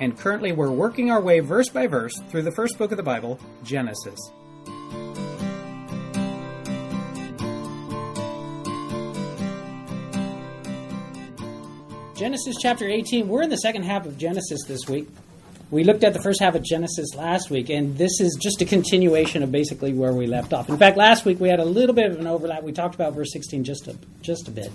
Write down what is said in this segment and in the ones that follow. and currently we're working our way verse by verse through the first book of the Bible, Genesis. Genesis chapter 18, we're in the second half of Genesis this week. We looked at the first half of Genesis last week, and this is just a continuation of basically where we left off. In fact, last week we had a little bit of an overlap. We talked about verse 16 just a bit,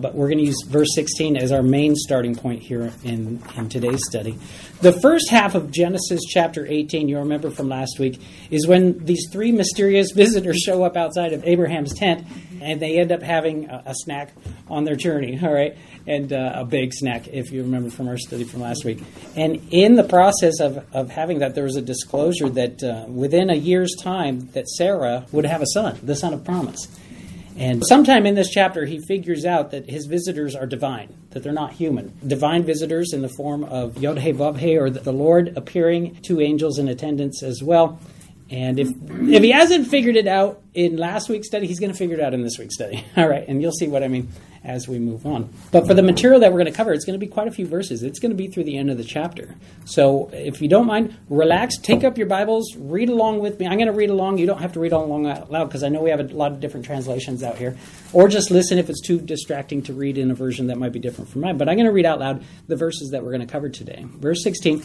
but we're going to use verse 16 as our main starting point here in today's study. The first half of Genesis chapter 18, you'll remember from last week, is when these three mysterious visitors show up outside of Abraham's tent, and they end up having a snack on their journey, all right? And a big snack, if you remember from our study from last week. And in the process of having that, there was a disclosure that within a year's time that Sarah would have a son, the son of promise. And sometime in this chapter, he figures out that his visitors are divine, that they're not human. Divine visitors in the form of Yod He Vav He, or the Lord appearing to angels in attendance as well. And if he hasn't figured it out in last week's study, he's going to figure it out in this week's study. All right, and you'll see what I mean as we move on. But for the material that we're going to cover, it's going to be quite a few verses. It's going to be through the end of the chapter. So if you don't mind, relax, take up your Bibles, read along with me. I'm going to read along. You don't have to read along out loud because I know we have a lot of different translations out here. Or just listen if it's too distracting to read in a version that might be different from mine. But I'm going to read out loud the verses that we're going to cover today. Verse 16.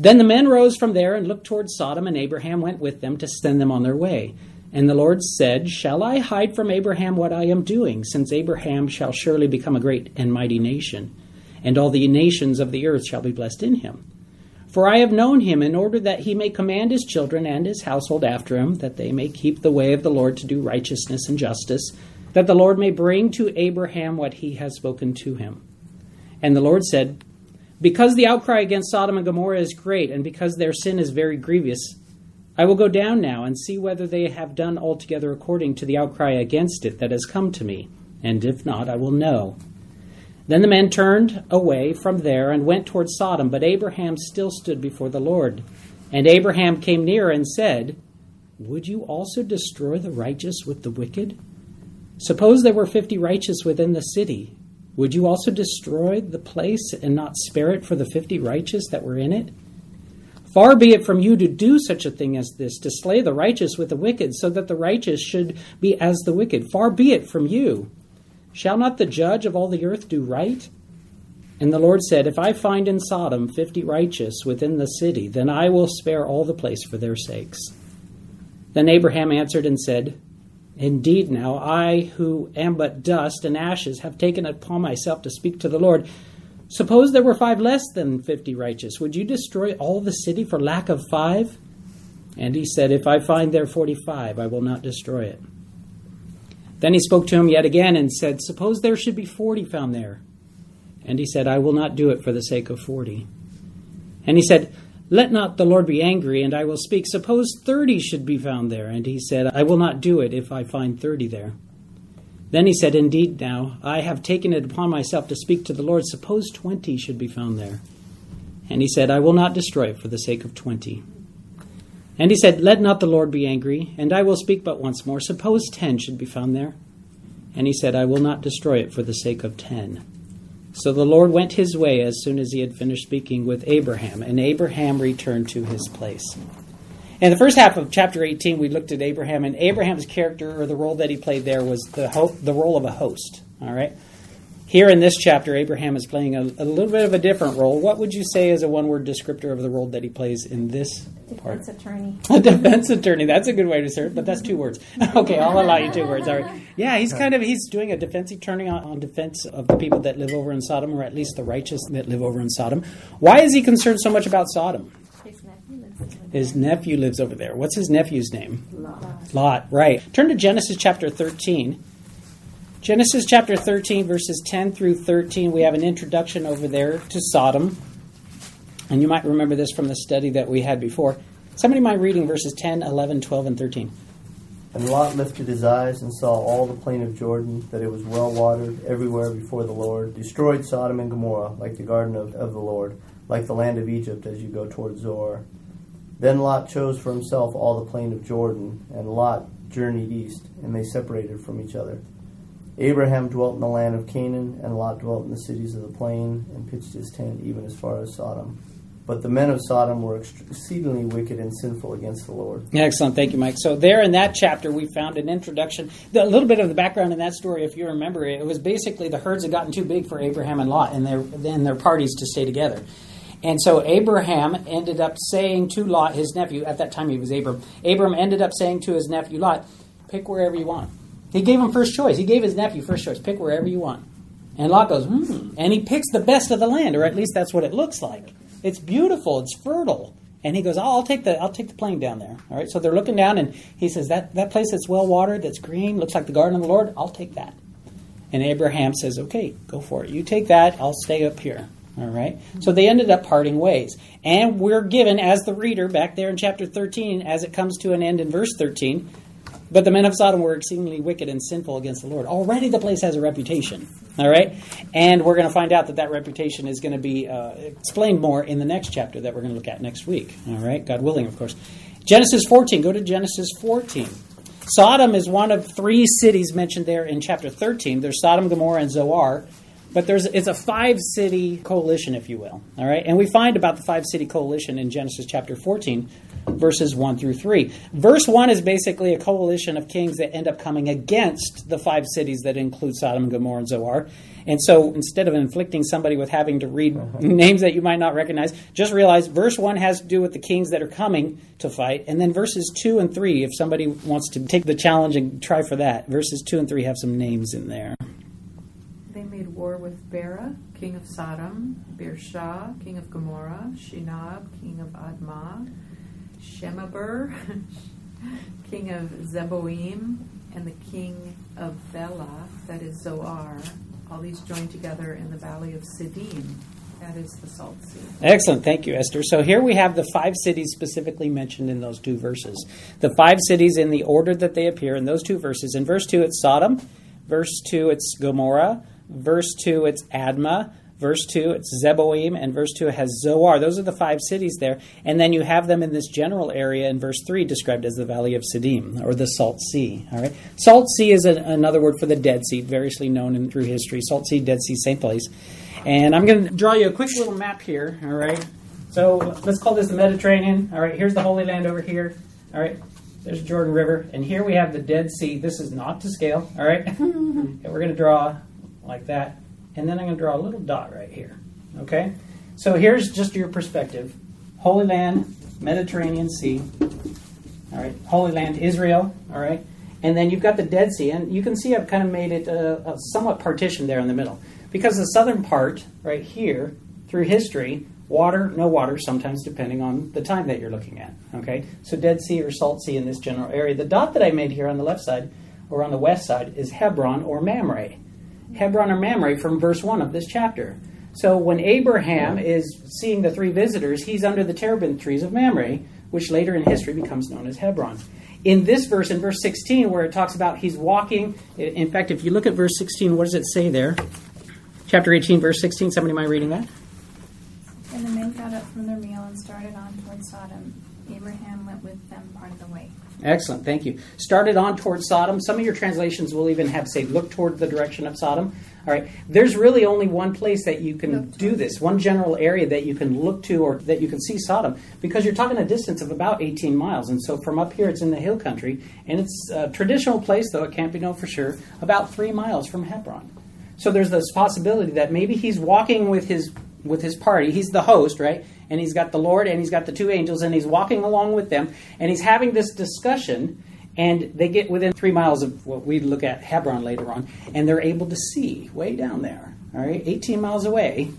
Then the men rose from there and looked toward Sodom, and Abraham went with them to send them on their way. And the Lord said, "Shall I hide from Abraham what I am doing, since Abraham shall surely become a great and mighty nation, and all the nations of the earth shall be blessed in him? For I have known him in order that he may command his children and his household after him, that they may keep the way of the Lord to do righteousness and justice, that the Lord may bring to Abraham what he has spoken to him." And the Lord said, "Because the outcry against Sodom and Gomorrah is great, and because their sin is very grievous, I will go down now and see whether they have done altogether according to the outcry against it that has come to me, and if not, I will know." Then the men turned away from there and went toward Sodom, but Abraham still stood before the Lord. And Abraham came near and said, "Would you also destroy the righteous with the wicked? Suppose there were 50 righteous within the city. Would you also destroy the place and not spare it for the 50 righteous that were in it? Far be it from you to do such a thing as this, to slay the righteous with the wicked, so that the righteous should be as the wicked. Far be it from you. Shall not the judge of all the earth do right?" And the Lord said, "If I find in Sodom 50 righteous within the city, then I will spare all the place for their sakes." Then Abraham answered and said, "Indeed now, I who am but dust and ashes have taken it upon myself to speak to the Lord. Suppose there were 5 less than 50 righteous. Would you destroy all the city for lack of 5? And he said, "If I find there 45, I will not destroy it." Then he spoke to him yet again and said, "Suppose there should be 40 found there." And he said, "I will not do it for the sake of 40. And he said, "Let not the Lord be angry, and I will speak. Suppose 30 should be found there." And he said, "I will not do it if I find 30 there." Then he said, "Indeed now, I have taken it upon myself to speak to the Lord. Suppose 20 should be found there." And he said, "I will not destroy it for the sake of 20. And he said, "Let not the Lord be angry, and I will speak but once more. Suppose 10 should be found there." And he said, "I will not destroy it for the sake of 10. So the Lord went his way as soon as he had finished speaking with Abraham, and Abraham returned to his place. In the first half of chapter 18, we looked at Abraham, and Abraham's character, or the role that he played there, was the role of a host. All right. Here in this chapter, Abraham is playing a little bit of a different role. What would you say is a one-word descriptor of the role that he plays in this part? Defense attorney. A defense attorney. That's a good way to say it, but that's 2 words. Okay, I'll allow you 2 words. All right. Yeah, he's doing a defense attorney on defense of the people that live over in Sodom, or at least the righteous that live over in Sodom. Why is he concerned so much about Sodom? His nephew lives over there. What's his nephew's name? Lot, right. Turn to Genesis chapter 13. Genesis chapter 13, verses 10 through 13, we have an introduction over there to Sodom. and you might remember this from the study that we had before. Somebody mind reading verses 10, 11, 12, and 13. And Lot lifted his eyes and saw all the plain of Jordan, that it was well watered everywhere before the Lord, destroyed Sodom and Gomorrah, like the garden of the Lord, like the land of Egypt as you go toward Zoar. Then Lot chose for himself all the plain of Jordan, and Lot journeyed east, and they separated from each other. Abraham dwelt in the land of Canaan, and Lot dwelt in the cities of the plain, and pitched his tent even as far as Sodom. But the men of Sodom were exceedingly wicked and sinful against the Lord. Excellent. Thank you, Mike. So there in that chapter, we found an introduction. A little bit of the background in that story, if you remember, it was basically the herds had gotten too big for Abraham and Lot and their parties to stay together. And so Abraham ended up saying to Lot, his nephew, at that time he was Abram. Abram ended up saying to his nephew, Lot, pick wherever you want. He gave him first choice. He gave his nephew first choice. Pick wherever you want. And Lot goes, And he picks the best of the land, or at least that's what it looks like. It's beautiful. It's fertile. And he goes, I'll take the plain down there. All right. So they're looking down, and he says, that place that's well watered, that's green, looks like the garden of the Lord, I'll take that. And Abraham says, okay, go for it. You take that. I'll stay up here. All right. So they ended up parting ways. And we're given, as the reader, back there in chapter 13, as it comes to an end in verse 13, but the men of Sodom were exceedingly wicked and sinful against the Lord. Already the place has a reputation, all right? And we're going to find out that reputation is going to be explained more in the next chapter that we're going to look at next week, all right? God willing, of course. Genesis 14. Go to Genesis 14. Sodom is one of three cities mentioned there in chapter 13. There's Sodom, Gomorrah, and Zoar. But it's a five-city coalition, if you will, all right? And we find about the five-city coalition in Genesis chapter 14, verses 1 through 3. Verse 1 is basically a coalition of kings that end up coming against the five cities that include Sodom, Gomorrah, and Zoar. And so instead of inflicting somebody with having to read names that you might not recognize, just realize verse 1 has to do with the kings that are coming to fight. And then verses 2 and 3, if somebody wants to take the challenge and try for that, verses 2 and 3 have some names in there. They made war with Bera, king of Sodom, Birshah, king of Gomorrah, Shinab, king of Admah, Shemaber, king of Zeboim, and the king of Bela, that is Zoar. All these joined together in the valley of Sidim, that is the Salt Sea. Excellent. Thank you, Esther. So here we have the five cities specifically mentioned in those two verses. The five cities in the order that they appear in those two verses. In verse 2, it's Sodom. Verse 2, it's Gomorrah. Verse 2, it's Admah. Verse 2, it's Zeboim, and verse 2 has Zoar. Those are the five cities there. And then you have them in this general area in verse 3 described as the Valley of Sidim, or the Salt Sea. All right? Salt Sea is another word for the Dead Sea, variously known through history. Salt Sea, Dead Sea, same place. And I'm going to draw you a quick little map here. All right? So let's call this the Mediterranean. All right, here's the Holy Land over here. All right, there's Jordan River. And here we have the Dead Sea. This is not to scale. All right? And we're going to draw like that. And then I'm going to draw a little dot right here, okay? So here's just your perspective. Holy Land, Mediterranean Sea, all right? Holy Land, Israel, all right? And then you've got the Dead Sea, and you can see I've kind of made it somewhat partitioned there in the middle because the southern part right here, through history, water, no water, sometimes depending on the time that you're looking at, okay? So Dead Sea or Salt Sea in this general area. The dot that I made here on the left side or on the west side is Hebron or Mamre. Hebron or Mamre from verse 1 of this chapter. So when Abraham is seeing the three visitors, he's under the terebinth trees of Mamre, which later in history becomes known as Hebron. In this verse, in verse 16, where it talks about he's walking. In fact, if you look at verse 16, what does it say there? Chapter 18, verse 16. Somebody mind reading that? And the men got up from their meal and started on toward Sodom. Abraham went with them part of the way. Excellent, thank you. Started on toward Sodom. Some of your translations will even have, say, look toward the direction of Sodom. All right, there's really only one place that you can do this, one general area that you can look to or that you can see Sodom, because you're talking a distance of about 18 miles. And so from up here, it's in the hill country, and it's a traditional place, though it can't be known for sure, about 3 miles from Hebron. So there's this possibility that maybe he's walking with his party. He's the host, right? And he's got the Lord and he's got the two angels and he's walking along with them and he's having this discussion and they get within 3 miles of what we look at Hebron later on and they're able to see way down there, all right, 18 miles away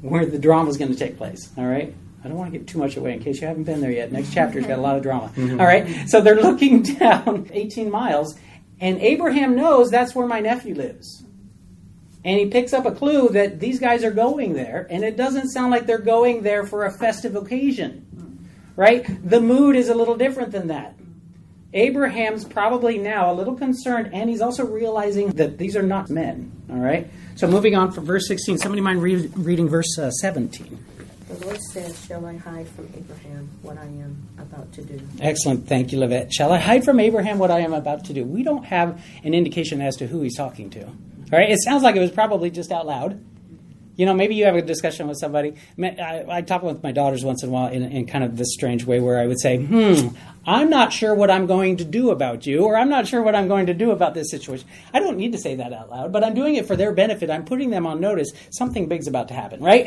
where the drama is going to take place, all right? I don't want to give too much away in case you haven't been there yet. Next chapter's got a lot of drama, all right? So they're looking down 18 miles and Abraham knows that's where my nephew lives. And he picks up a clue that these guys are going there, and it doesn't sound like they're going there for a festive occasion, right? The mood is a little different than that. Abraham's probably now a little concerned, and he's also realizing that these are not men, all right? So moving on from verse 16, somebody mind reading verse 17? The Lord says, shall I hide from Abraham what I am about to do? Excellent. Thank you, Levette. Shall I hide from Abraham what I am about to do? We don't have an indication as to who he's talking to. All right, it sounds like it was probably just out loud. You know, maybe you have a discussion with somebody. I talk with my daughters once in a while in kind of this strange way where I would say, I'm not sure what I'm going to do about you, or I'm not sure what I'm going to do about this situation. I don't need to say that out loud, but I'm doing it for their benefit. I'm putting them on notice. Something big's about to happen, right?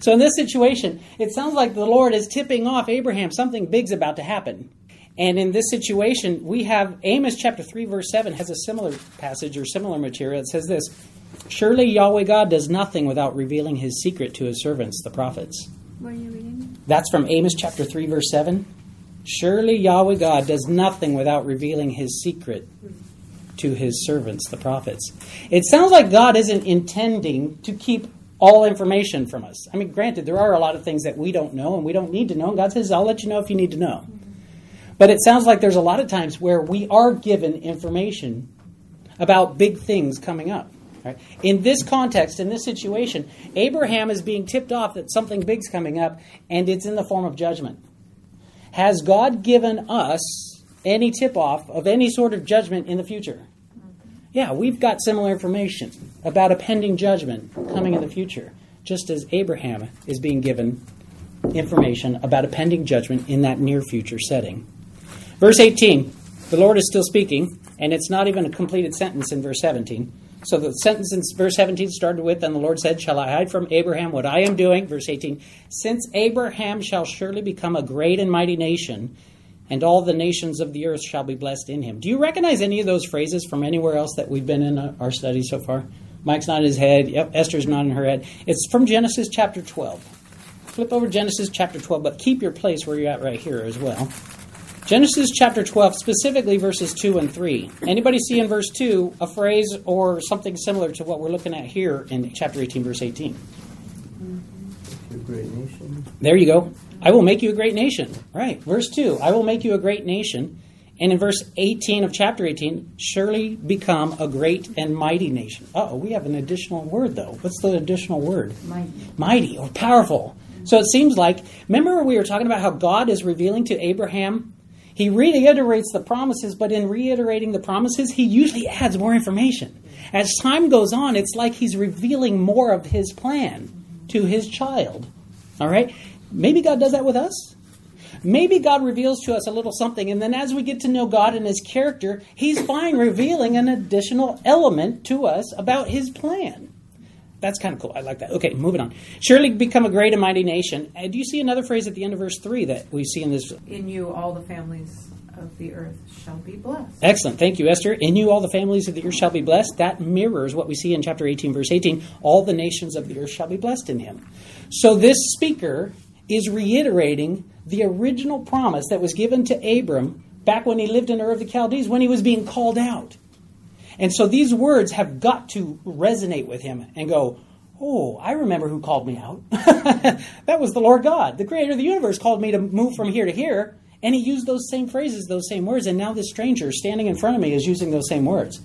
So in this situation, it sounds like the Lord is tipping off Abraham. Something big's about to happen. And in this situation, we have Amos chapter 3, verse 7 has a similar passage or similar material. It says this, surely Yahweh God does nothing without revealing his secret to his servants, the prophets. What are you reading? That's from Amos chapter 3, verse 7. Surely Yahweh God does nothing without revealing his secret to his servants, the prophets. It sounds like God isn't intending to keep all information from us. I mean, granted, there are a lot of things that we don't know and we don't need to know. And God says, I'll let you know if you need to know. But it sounds like there's a lot of times where we are given information about big things coming up. Right? In this context, in this situation, Abraham is being tipped off that something big's coming up, and it's in the form of judgment. Has God given us any tip-off of any sort of judgment in the future? Yeah, we've got similar information about a pending judgment coming in the future, just as Abraham is being given information about a pending judgment in that near future setting. Verse 18, the Lord is still speaking, and it's not even a completed sentence in verse 17. So the sentence in verse 17 started with, and the Lord said, shall I hide from Abraham what I am doing? Verse 18, since Abraham shall surely become a great and mighty nation, and all the nations of the earth shall be blessed in him. Do you recognize any of those phrases from anywhere else that we've been in our study so far? Mike's nodding his head. Yep, Esther's nodding her head. It's from Genesis chapter 12. Flip over Genesis chapter 12, but keep your place where you're at right here as well. Genesis chapter 12, specifically verses 2 and 3. Anybody see in verse 2 a phrase or something similar to what we're looking at here in chapter 18, verse 18? A great nation. There you go. I will make you a great nation. Right. Verse 2, I will make you a great nation. And in verse 18 of chapter 18, surely become a great and mighty nation. Uh-oh, we have an additional word, though. What's the additional word? Mighty. Mighty or powerful. So it seems like, remember we were talking about how God is revealing to Abraham? He reiterates the promises, but in reiterating the promises, he usually adds more information. As time goes on, it's like he's revealing more of his plan to his child. All right? Maybe God does that with us. Maybe God reveals to us a little something, and then as we get to know God and his character, he's fine revealing an additional element to us about his plan. That's kind of cool. I like that. Okay, moving on. Surely become a great and mighty nation. Do you see another phrase at the end of verse 3 that we see in this? In you all the families of the earth shall be blessed. Excellent. Thank you, Esther. In you all the families of the earth shall be blessed. That mirrors what we see in chapter 18, verse 18. All the nations of the earth shall be blessed in him. So this speaker is reiterating the original promise that was given to Abram back when he lived in Ur of the Chaldees, when he was being called out. And so these words have got to resonate with him and go, oh, I remember who called me out. That was the Lord God, the creator of the universe, called me to move from here to here. And he used those same phrases, those same words. And now this stranger standing in front of me is using those same words.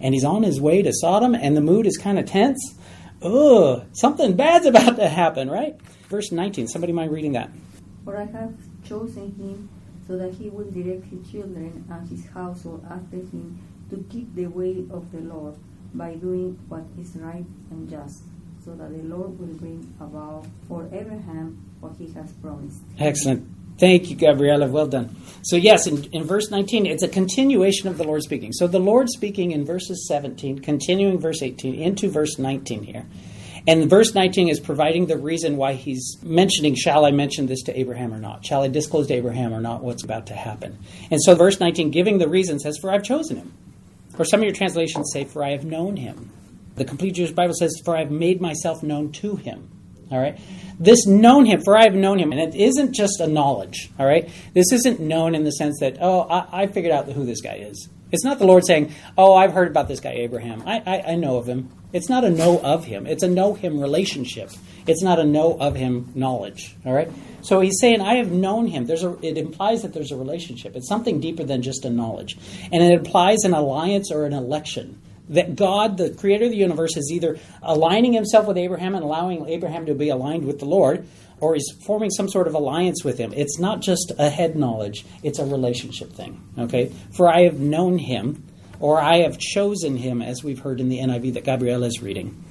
And he's on his way to Sodom, and the mood is kind of tense. Ugh, something bad's about to happen, right? Verse 19, somebody mind reading that? For I have chosen him so that he will direct his children and his household after him, to keep the way of the Lord by doing what is right and just, so that the Lord will bring about for Abraham what he has promised. Excellent. Thank you, Gabriella. Well done. So yes, in verse 19, it's a continuation of the Lord speaking. So the Lord speaking in verses 17, continuing verse 18 into verse 19 here. And verse 19 is providing the reason why he's mentioning, shall I mention this to Abraham or not? Shall I disclose to Abraham or not what's about to happen? And so verse 19, giving the reason, says, for I've chosen him. Or some of your translations say, for I have known him. The Complete Jewish Bible says, for I have made myself known to him. All right? This known him, for I have known him. And it isn't just a knowledge. All right? This isn't known in the sense that, oh, I figured out who this guy is. It's not the Lord saying, oh, I've heard about this guy Abraham. I know of him. It's not a know of him. It's a know him relationship. It's not a know of him knowledge. All right? So he's saying, I have known him. It implies that there's a relationship. It's something deeper than just a knowledge. And it implies an alliance or an election. That God, the creator of the universe, is either aligning himself with Abraham and allowing Abraham to be aligned with the Lord, or he's forming some sort of alliance with him. It's not just a head knowledge. It's a relationship thing. Okay? For I have known him, or I have chosen him, as we've heard in the NIV that Gabrielle is reading,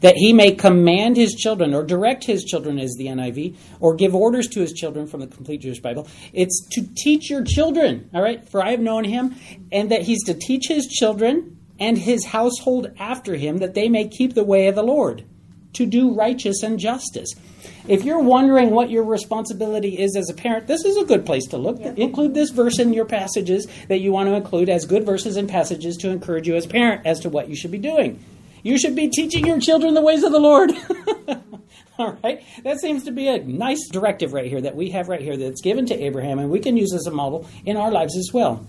that he may command his children or direct his children, as the NIV, or give orders to his children from the Complete Jewish Bible. It's to teach your children, all right? For I have known him, and that he's to teach his children and his household after him, that they may keep the way of the Lord, to do righteous and justice. If you're wondering what your responsibility is as a parent, this is a good place to look. Yeah. Include this verse in your passages that you want to include as good verses and passages to encourage you as a parent as to what you should be doing. You should be teaching your children the ways of the Lord. All right? That seems to be a nice directive right here that we have right here that's given to Abraham, and we can use as a model in our lives as well.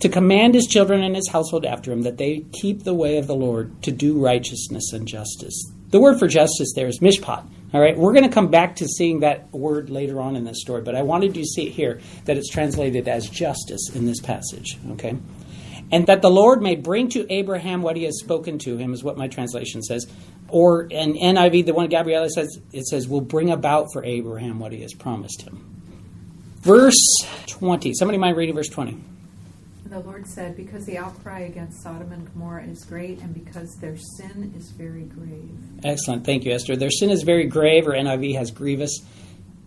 To command his children and his household after him, that they keep the way of the Lord, to do righteousness and justice. The word for justice there is mishpat. All right, we're going to come back to seeing that word later on in this story, but I wanted you to see it here that it's translated as justice in this passage. Okay, and that the Lord may bring to Abraham what he has spoken to him is what my translation says, or in NIV, the one Gabriella says, it says, will bring about for Abraham what he has promised him. Verse 20. Somebody mind reading verse 20. The Lord said, because the outcry against Sodom and Gomorrah is great, and because their sin is very grave. Excellent. Thank you, Esther. Their sin is very grave, or NIV has grievous.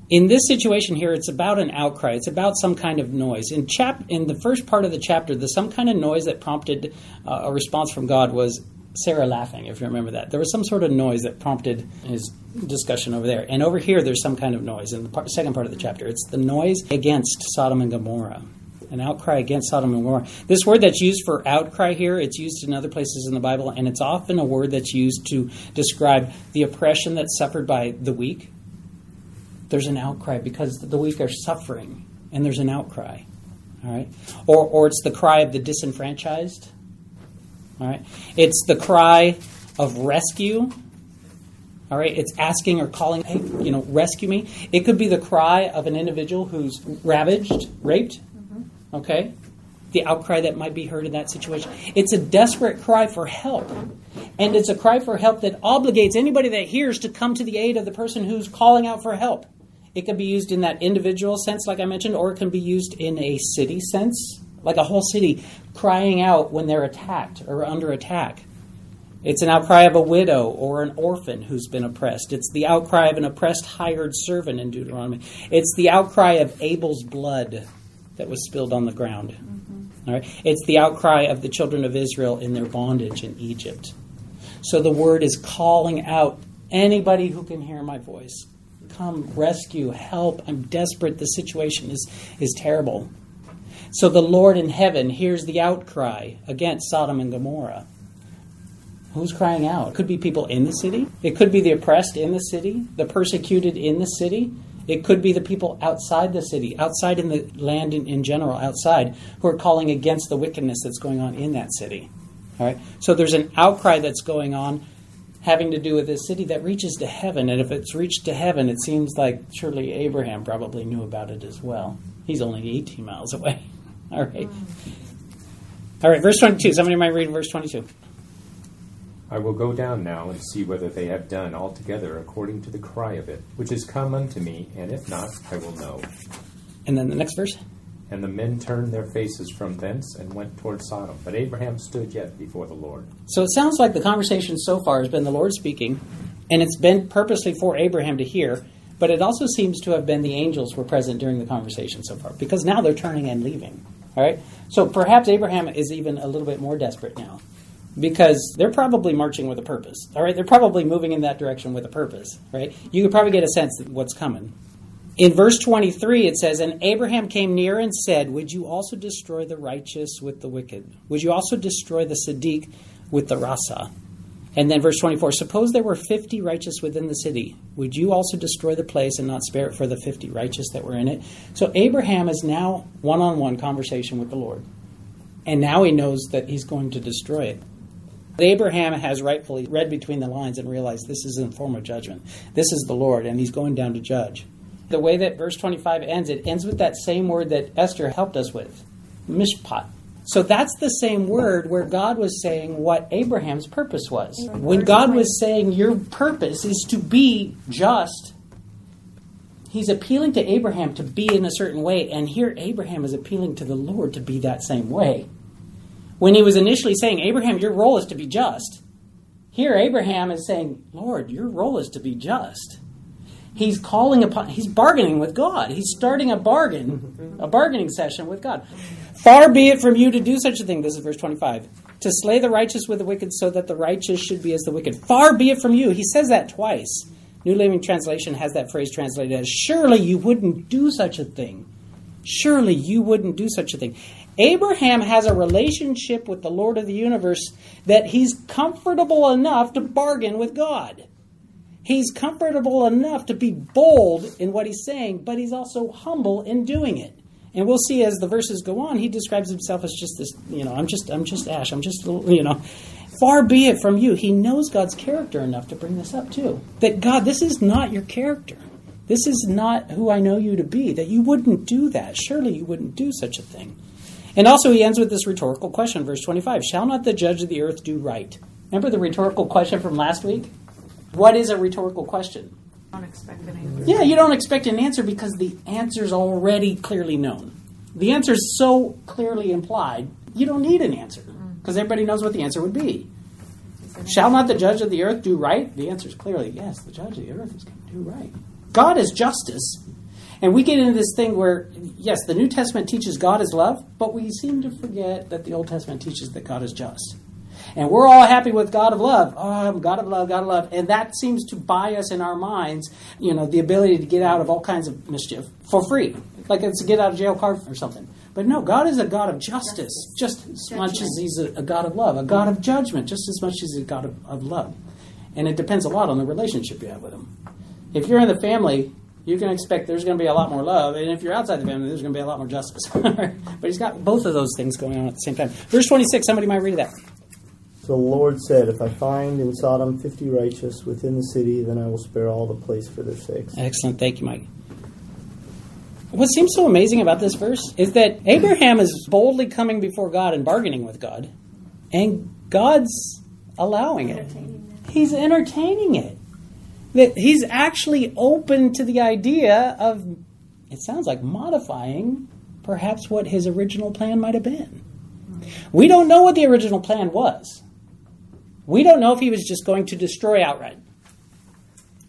In this situation here, it's about an outcry. It's about some kind of noise. In the first part of the chapter, the some kind of noise that prompted a response from God was Sarah laughing, if you remember that. There was some sort of noise that prompted his discussion over there. And over here, there's some kind of noise in the second part of the chapter. It's the noise against Sodom and Gomorrah. An outcry against Sodom and Gomorrah. This word that's used for outcry here, it's used in other places in the Bible, and it's often a word that's used to describe the oppression that's suffered by the weak. There's an outcry because the weak are suffering, and there's an outcry. All right? Or it's the cry of the disenfranchised. All right? It's the cry of rescue. All right, it's asking or calling, hey, rescue me. It could be the cry of an individual who's ravaged, raped. Okay? The outcry that might be heard in that situation. It's a desperate cry for help. And it's a cry for help that obligates anybody that hears to come to the aid of the person who's calling out for help. It can be used in that individual sense, like I mentioned, or it can be used in a city sense, like a whole city crying out when they're attacked or under attack. It's an outcry of a widow or an orphan who's been oppressed. It's the outcry of an oppressed hired servant in Deuteronomy. It's the outcry of Abel's blood that was spilled on the ground. Mm-hmm. All right? It's the outcry of the children of Israel in their bondage in Egypt. So the word is calling out, anybody who can hear my voice, come, rescue, help. I'm desperate. The situation is terrible. So the Lord in heaven hears the outcry against Sodom and Gomorrah. Who's crying out? It could be people in the city. It could be the oppressed in the city, the persecuted in the city. It could be the people outside the city, outside in the land in general, outside, who are calling against the wickedness that's going on in that city. All right? So there's an outcry that's going on having to do with this city that reaches to heaven. And if it's reached to heaven, it seems like surely Abraham probably knew about it as well. He's only 18 miles away. All right. All right, verse 22. Somebody might read verse 22. I will go down now and see whether they have done altogether according to the cry of it, which is come unto me, and if not, I will know. And then the next verse. And the men turned their faces from thence and went toward Sodom. But Abraham stood yet before the Lord. So it sounds like the conversation so far has been the Lord speaking, and it's been purposely for Abraham to hear, but it also seems to have been the angels were present during the conversation so far, because now they're turning and leaving. All right? So perhaps Abraham is even a little bit more desperate now. Because they're probably marching with a purpose, all right? They're probably moving in that direction with a purpose, right? You could probably get a sense of what's coming. In verse 23, it says, and Abraham came near and said, would you also destroy the righteous with the wicked? Would you also destroy the tzaddik with the rasa? And then verse 24, suppose there were 50 righteous within the city. Would you also destroy the place and not spare it for the 50 righteous that were in it? So Abraham is now one-on-one conversation with the Lord. and now he knows that he's going to destroy it. But Abraham has rightfully read between the lines and realized this is in form of judgment. This is the Lord, and he's going down to judge. The way that verse 25 ends, it ends with that same word that Esther helped us with, mishpat. So that's the same word where God was saying what Abraham's purpose was. When God was saying your purpose is to be just, he's appealing to Abraham to be in a certain way. And here Abraham is appealing to the Lord to be that same way. When he was initially saying, Abraham, your role is to be just. Here Abraham is saying, Lord, your role is to be just. He's calling upon, he's bargaining with God. He's starting a bargaining session with God. Far be it from you to do such a thing, this is verse 25, to slay the righteous with the wicked so that the righteous should be as the wicked. Far be it from you. He says that twice. New Living Translation has that phrase translated as, surely you wouldn't do such a thing. Surely you wouldn't do such a thing. Abraham has a relationship with the Lord of the universe that he's comfortable enough to bargain with God. He's comfortable enough to be bold in what he's saying, but he's also humble in doing it. And we'll see as the verses go on, he describes himself as just this, I'm just ash. I'm just, far be it from you. He knows God's character enough to bring this up too. That God, this is not your character. This is not who I know you to be. That you wouldn't do that. Surely you wouldn't do such a thing. And also he ends with this rhetorical question, verse 25. Shall not the judge of the earth do right? Remember the rhetorical question from last week? What is a rhetorical question? Don't expect an answer. Yeah, you don't expect an answer because the answer's already clearly known. The answer's so clearly implied, you don't need an answer because everybody knows what the answer would be. Shall not the judge of the earth do right? The answer's clearly yes, the judge of the earth is going to do right. God is justice. And we get into this thing where, yes, the New Testament teaches God is love, but we seem to forget that the Old Testament teaches that God is just. And we're all happy with God of love. Oh, God of love, God of love. And that seems to buy us in our minds, the ability to get out of all kinds of mischief for free. Like it's a get out of jail card or something. But no, God is a God of justice just as much as he's a God of love, a God of judgment just as much as he's a God of love. And it depends a lot on the relationship you have with him. If you're in the family, you can expect there's going to be a lot more love. And if you're outside the family, there's going to be a lot more justice. But he's got both of those things going on at the same time. Verse 26, somebody might read that. The Lord said, if I find in Sodom 50 righteous within the city, then I will spare all the place for their sakes. Excellent. Thank you, Mike. What seems so amazing about this verse is that Abraham is boldly coming before God and bargaining with God, and God's allowing it. He's entertaining it. That he's actually open to the idea of, it sounds like, modifying perhaps what his original plan might have been. We don't know what the original plan was. We don't know if he was just going to destroy outright.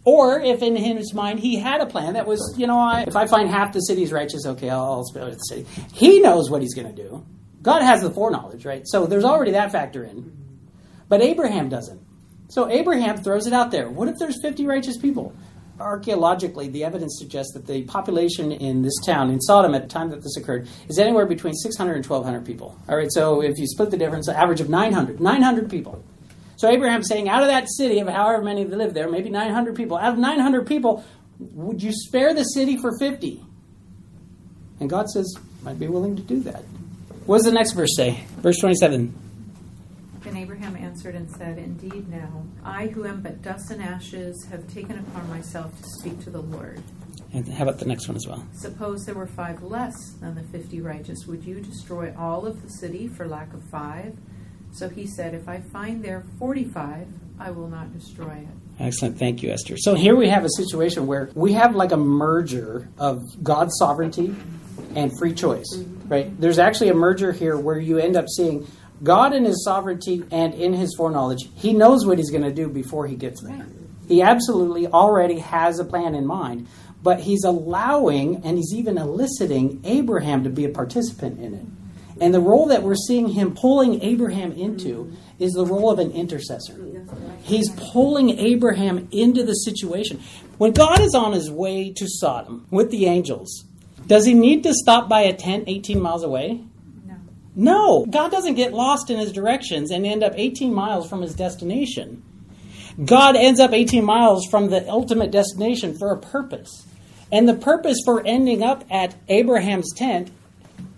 Or if in his mind he had a plan that was, if I find half the city's righteous, okay, I'll spare the city. He knows what he's going to do. God has the foreknowledge, right? So there's already that factor in. But Abraham doesn't. So Abraham throws it out there. What if there's 50 righteous people? Archaeologically, the evidence suggests that the population in this town, in Sodom at the time that this occurred, is anywhere between 600 and 1,200 people. All right, so if you split the difference, an average of 900 people. So Abraham's saying, out of that city of however many that live there, maybe 900 people, out of 900 people, would you spare the city for 50? And God says, I'd be willing to do that. What does the next verse say? Verse 27. And Abraham answered and said, indeed now, I who am but dust and ashes have taken upon myself to speak to the Lord. And how about the next one as well? Suppose there were 5 less than the 50 righteous. Would you destroy all of the city for lack of 5? So he said, if I find there 45, I will not destroy it. Excellent. Thank you, Esther. So here we have a situation where we have like a merger of God's sovereignty and free choice, right? There's actually a merger here where you end up seeing God in his sovereignty and in his foreknowledge, he knows what he's going to do before he gets there. He absolutely already has a plan in mind, but he's allowing and he's even eliciting Abraham to be a participant in it. And the role that we're seeing him pulling Abraham into is the role of an intercessor. He's pulling Abraham into the situation. When God is on his way to Sodom with the angels, does he need to stop by a tent 18 miles away? No, God doesn't get lost in his directions and end up 18 miles from his destination. God ends up 18 miles from the ultimate destination for a purpose. And the purpose for ending up at Abraham's tent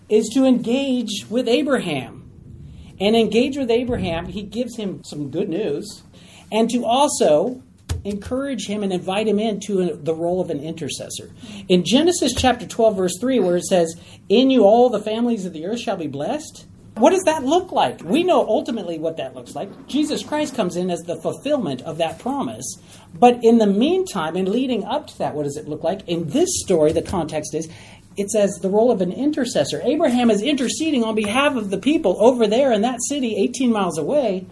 is to engage with Abraham. and engage with Abraham. He gives him some good news, and to also encourage him and invite him into the role of an intercessor. In Genesis chapter 12, verse 3, where it says, "In you all the families of the earth shall be blessed." What does that look like? We know ultimately what that looks like. Jesus Christ comes in as the fulfillment of that promise. But in the meantime, and leading up to that, what does it look like? In this story, the context is, it says the role of an intercessor. Abraham is interceding on behalf of the people over there in that city 18 miles away.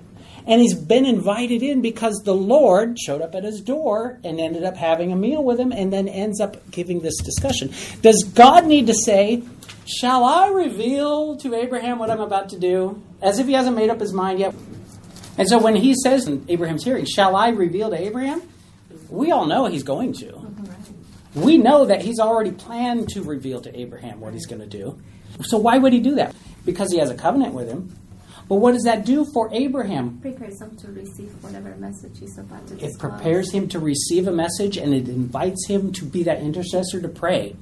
And he's been invited in because the Lord showed up at his door and ended up having a meal with him and then ends up giving this discussion. Does God need to say, "Shall I reveal to Abraham what I'm about to do?" As if he hasn't made up his mind yet. And so when he says in Abraham's hearing, "Shall I reveal to Abraham?" we all know he's going to. We know that he's already planned to reveal to Abraham what he's going to do. So why would he do that? Because he has a covenant with him. But what does that do for Abraham? It prepares him to receive whatever message he's about to discuss. It prepares him to receive a message, and it invites him to be that intercessor, to pray.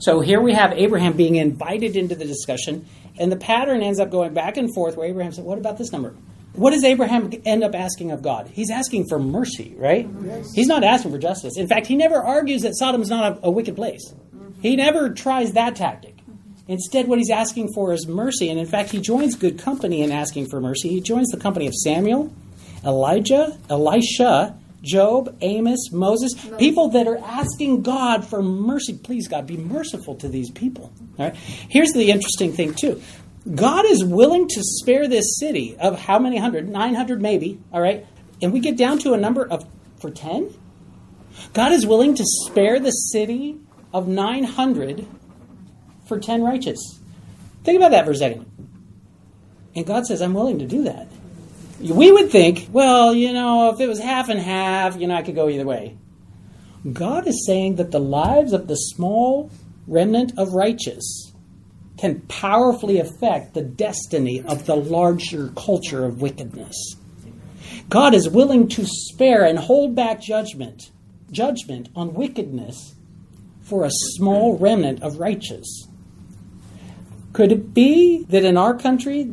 So here we have Abraham being invited into the discussion, and the pattern ends up going back and forth where Abraham said, "What about this number?" What does Abraham end up asking of God? He's asking for mercy, right? Yes. He's not asking for justice. In fact, he never argues that Sodom's not a wicked place. Mm-hmm. He never tries that tactic. Mm-hmm. Instead, what he's asking for is mercy. And in fact, he joins good company in asking for mercy. He joins the company of Samuel, Elijah, Elisha, Job, Amos, Moses, people that are asking God for mercy. Please, God, be merciful to these people. All right. Here's the interesting thing, too. God is willing to spare this city of how many hundred? 900 maybe, all right? And we get down to a number of, for 10? God is willing to spare the city of 900 for 10 righteous. Think about that for a second. And God says, "I'm willing to do that." We would think, well, you know, if it was half and half, you know, I could go either way. God is saying that the lives of the small remnant of righteous can powerfully affect the destiny of the larger culture of wickedness. God is willing to spare and hold back judgment on wickedness for a small remnant of righteous. Could it be that in our country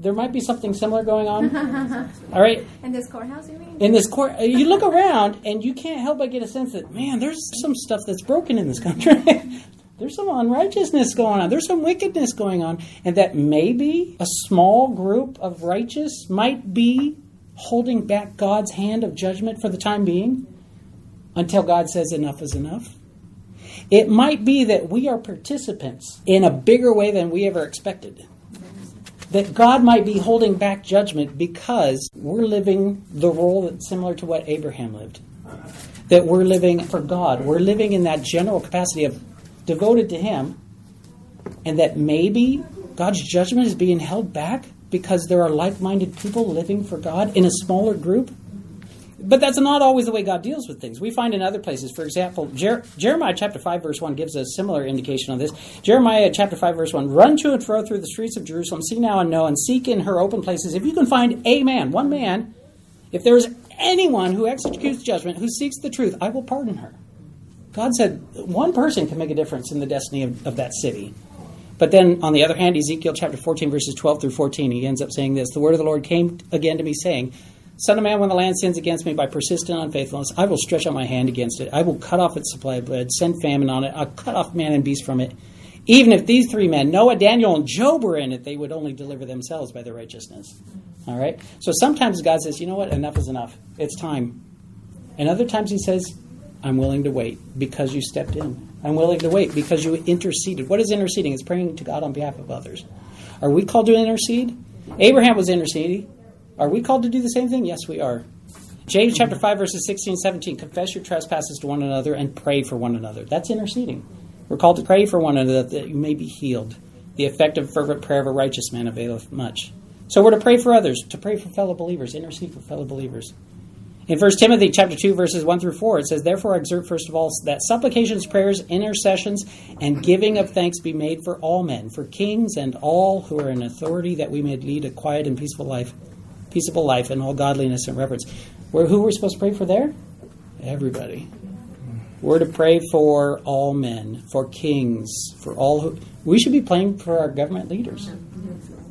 there might be something similar going on? All right. In this courthouse, you mean? In this court, you look around and you can't help but get a sense that, man, there's some stuff that's broken in this country. There's some unrighteousness going on. There's some wickedness going on. And that maybe a small group of righteous might be holding back God's hand of judgment for the time being until God says enough is enough. It might be that we are participants in a bigger way than we ever expected. That God might be holding back judgment because we're living the role that's similar to what Abraham lived. That we're living for God. We're living in that general capacity of devoted to him, and that maybe God's judgment is being held back because there are like-minded people living for God in a smaller group. But that's not always the way God deals with things. We find in other places, for example, Jeremiah chapter 5 verse 1 gives a similar indication of this. Jeremiah chapter 5 verse 1, "Run to and fro through the streets of Jerusalem, see now and know, and seek in her open places. If you can find a man, one man, if there is anyone who executes judgment, who seeks the truth, I will pardon her." God said one person can make a difference in the destiny of that city. But then, on the other hand, Ezekiel chapter 14, verses 12 through 14, he ends up saying this, "The word of the Lord came again to me, saying, Son of man, when the land sins against me by persistent unfaithfulness, I will stretch out my hand against it. I will cut off its supply of bread, send famine on it. I'll cut off man and beast from it. Even if these three men, Noah, Daniel, and Job were in it, they would only deliver themselves by their righteousness." All right? So sometimes God says, you know what? Enough is enough. It's time. And other times he says, I'm willing to wait because you stepped in. I'm willing to wait because you interceded. What is interceding? It's praying to God on behalf of others. Are we called to intercede? Abraham was interceding. Are we called to do the same thing? Yes, we are. James chapter 5, verses 16 and 17. Confess your trespasses to one another and pray for one another. That's interceding. We're called to pray for one another that you may be healed. The effective fervent prayer of a righteous man availeth much. So we're to pray for others, to pray for fellow believers, intercede for fellow believers. In 1 Timothy chapter 2, verses 1 through 4, it says, "Therefore I exhort, first of all, that supplications, prayers, intercessions, and giving of thanks be made for all men, for kings and all who are in authority, that we may lead a quiet and peaceable life in all godliness and reverence." Who we're supposed to pray for there? Everybody. We're to pray for all men, for kings, for all who... We should be praying for our government leaders.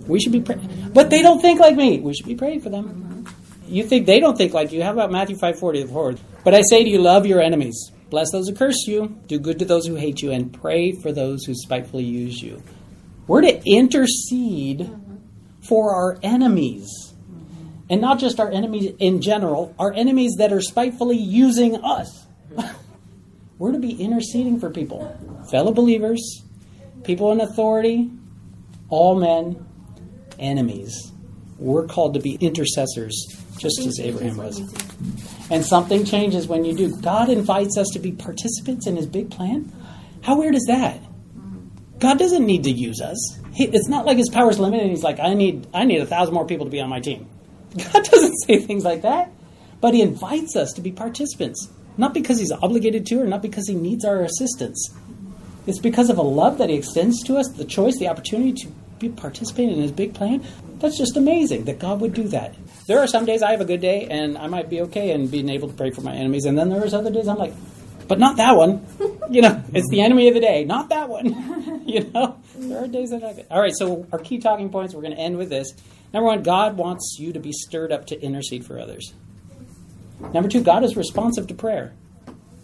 We should be praying. But they don't think like me. We should be praying for them. You think they don't think like you. How about Matthew 5:40, the Lord? But I say to you, love your enemies. Bless those who curse you. Do good to those who hate you. And pray for those who spitefully use you. We're to intercede for our enemies. And not just our enemies in general. Our enemies that are spitefully using us. We're to be interceding for people. Fellow believers. People in authority. All men. Enemies. We're called to be intercessors, just as Abraham was. And something changes when you do. God invites us to be participants in his big plan. How weird is that? God doesn't need to use us. It's not like his power is limited. He's like, I need 1,000 more people to be on my team. God doesn't say things like that. But he invites us to be participants. Not because he's obligated to or not because he needs our assistance. It's because of a love that he extends to us, the choice, the opportunity to be participating in his big plan. That's just amazing that God would do that. There are some days I have a good day and I might be okay and being able to pray for my enemies. And then there's other days I'm like, but not that one. You know, it's the enemy of the day. Not that one. You know, there are days that I get. All right, so our key talking points, we're going to end with this. Number one, God wants you to be stirred up to intercede for others. Number two, God is responsive to prayer.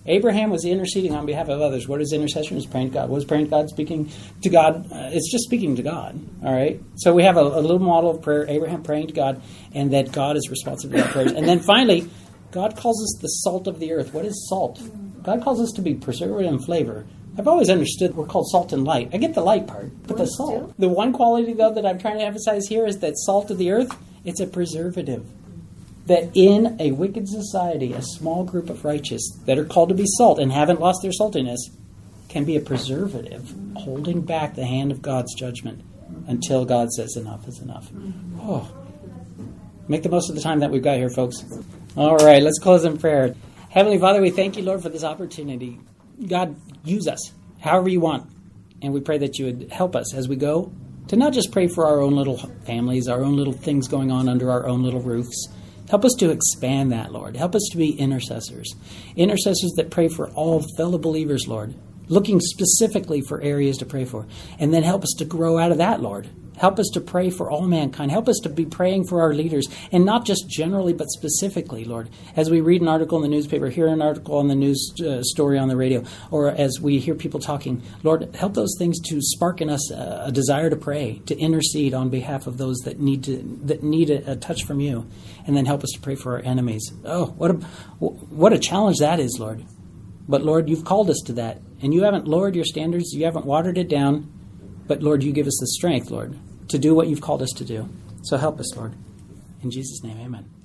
Abraham was interceding on behalf of others. What is intercession? It's praying to God. What is praying to God? Speaking to God. It's just speaking to God. All right? So we have a little model of prayer, Abraham praying to God, and that God is responsive to our prayers. And then finally, God calls us the salt of the earth. What is salt? God calls us to be preservative in flavor. I've always understood we're called salt and light. I get the light part, but the salt. The one quality, though, that I'm trying to emphasize here is that salt of the earth, it's a preservative. That in a wicked society, a small group of righteous that are called to be salt and haven't lost their saltiness can be a preservative, holding back the hand of God's judgment until God says enough is enough. Oh, make the most of the time that we've got here, folks. All right, let's close in prayer. Heavenly Father, we thank you, Lord, for this opportunity. God, use us however you want. And we pray that you would help us as we go to not just pray for our own little families, our own little things going on under our own little roofs. Help us to expand that, Lord. Help us to be intercessors. Intercessors that pray for all fellow believers, Lord. Looking specifically for areas to pray for. And then help us to grow out of that, Lord. Help us to pray for all mankind. Help us to be praying for our leaders. And not just generally, but specifically, Lord. As we read an article in the newspaper, hear an article on the news story on the radio, or as we hear people talking, Lord, help those things to spark in us a desire to pray, to intercede on behalf of those that need a touch from you. And then help us to pray for our enemies. Oh, what a challenge that is, Lord. But, Lord, you've called us to that. And you haven't lowered your standards. You haven't watered it down. But, Lord, you give us the strength, Lord, to do what you've called us to do. So help us, Lord. In Jesus' name, amen.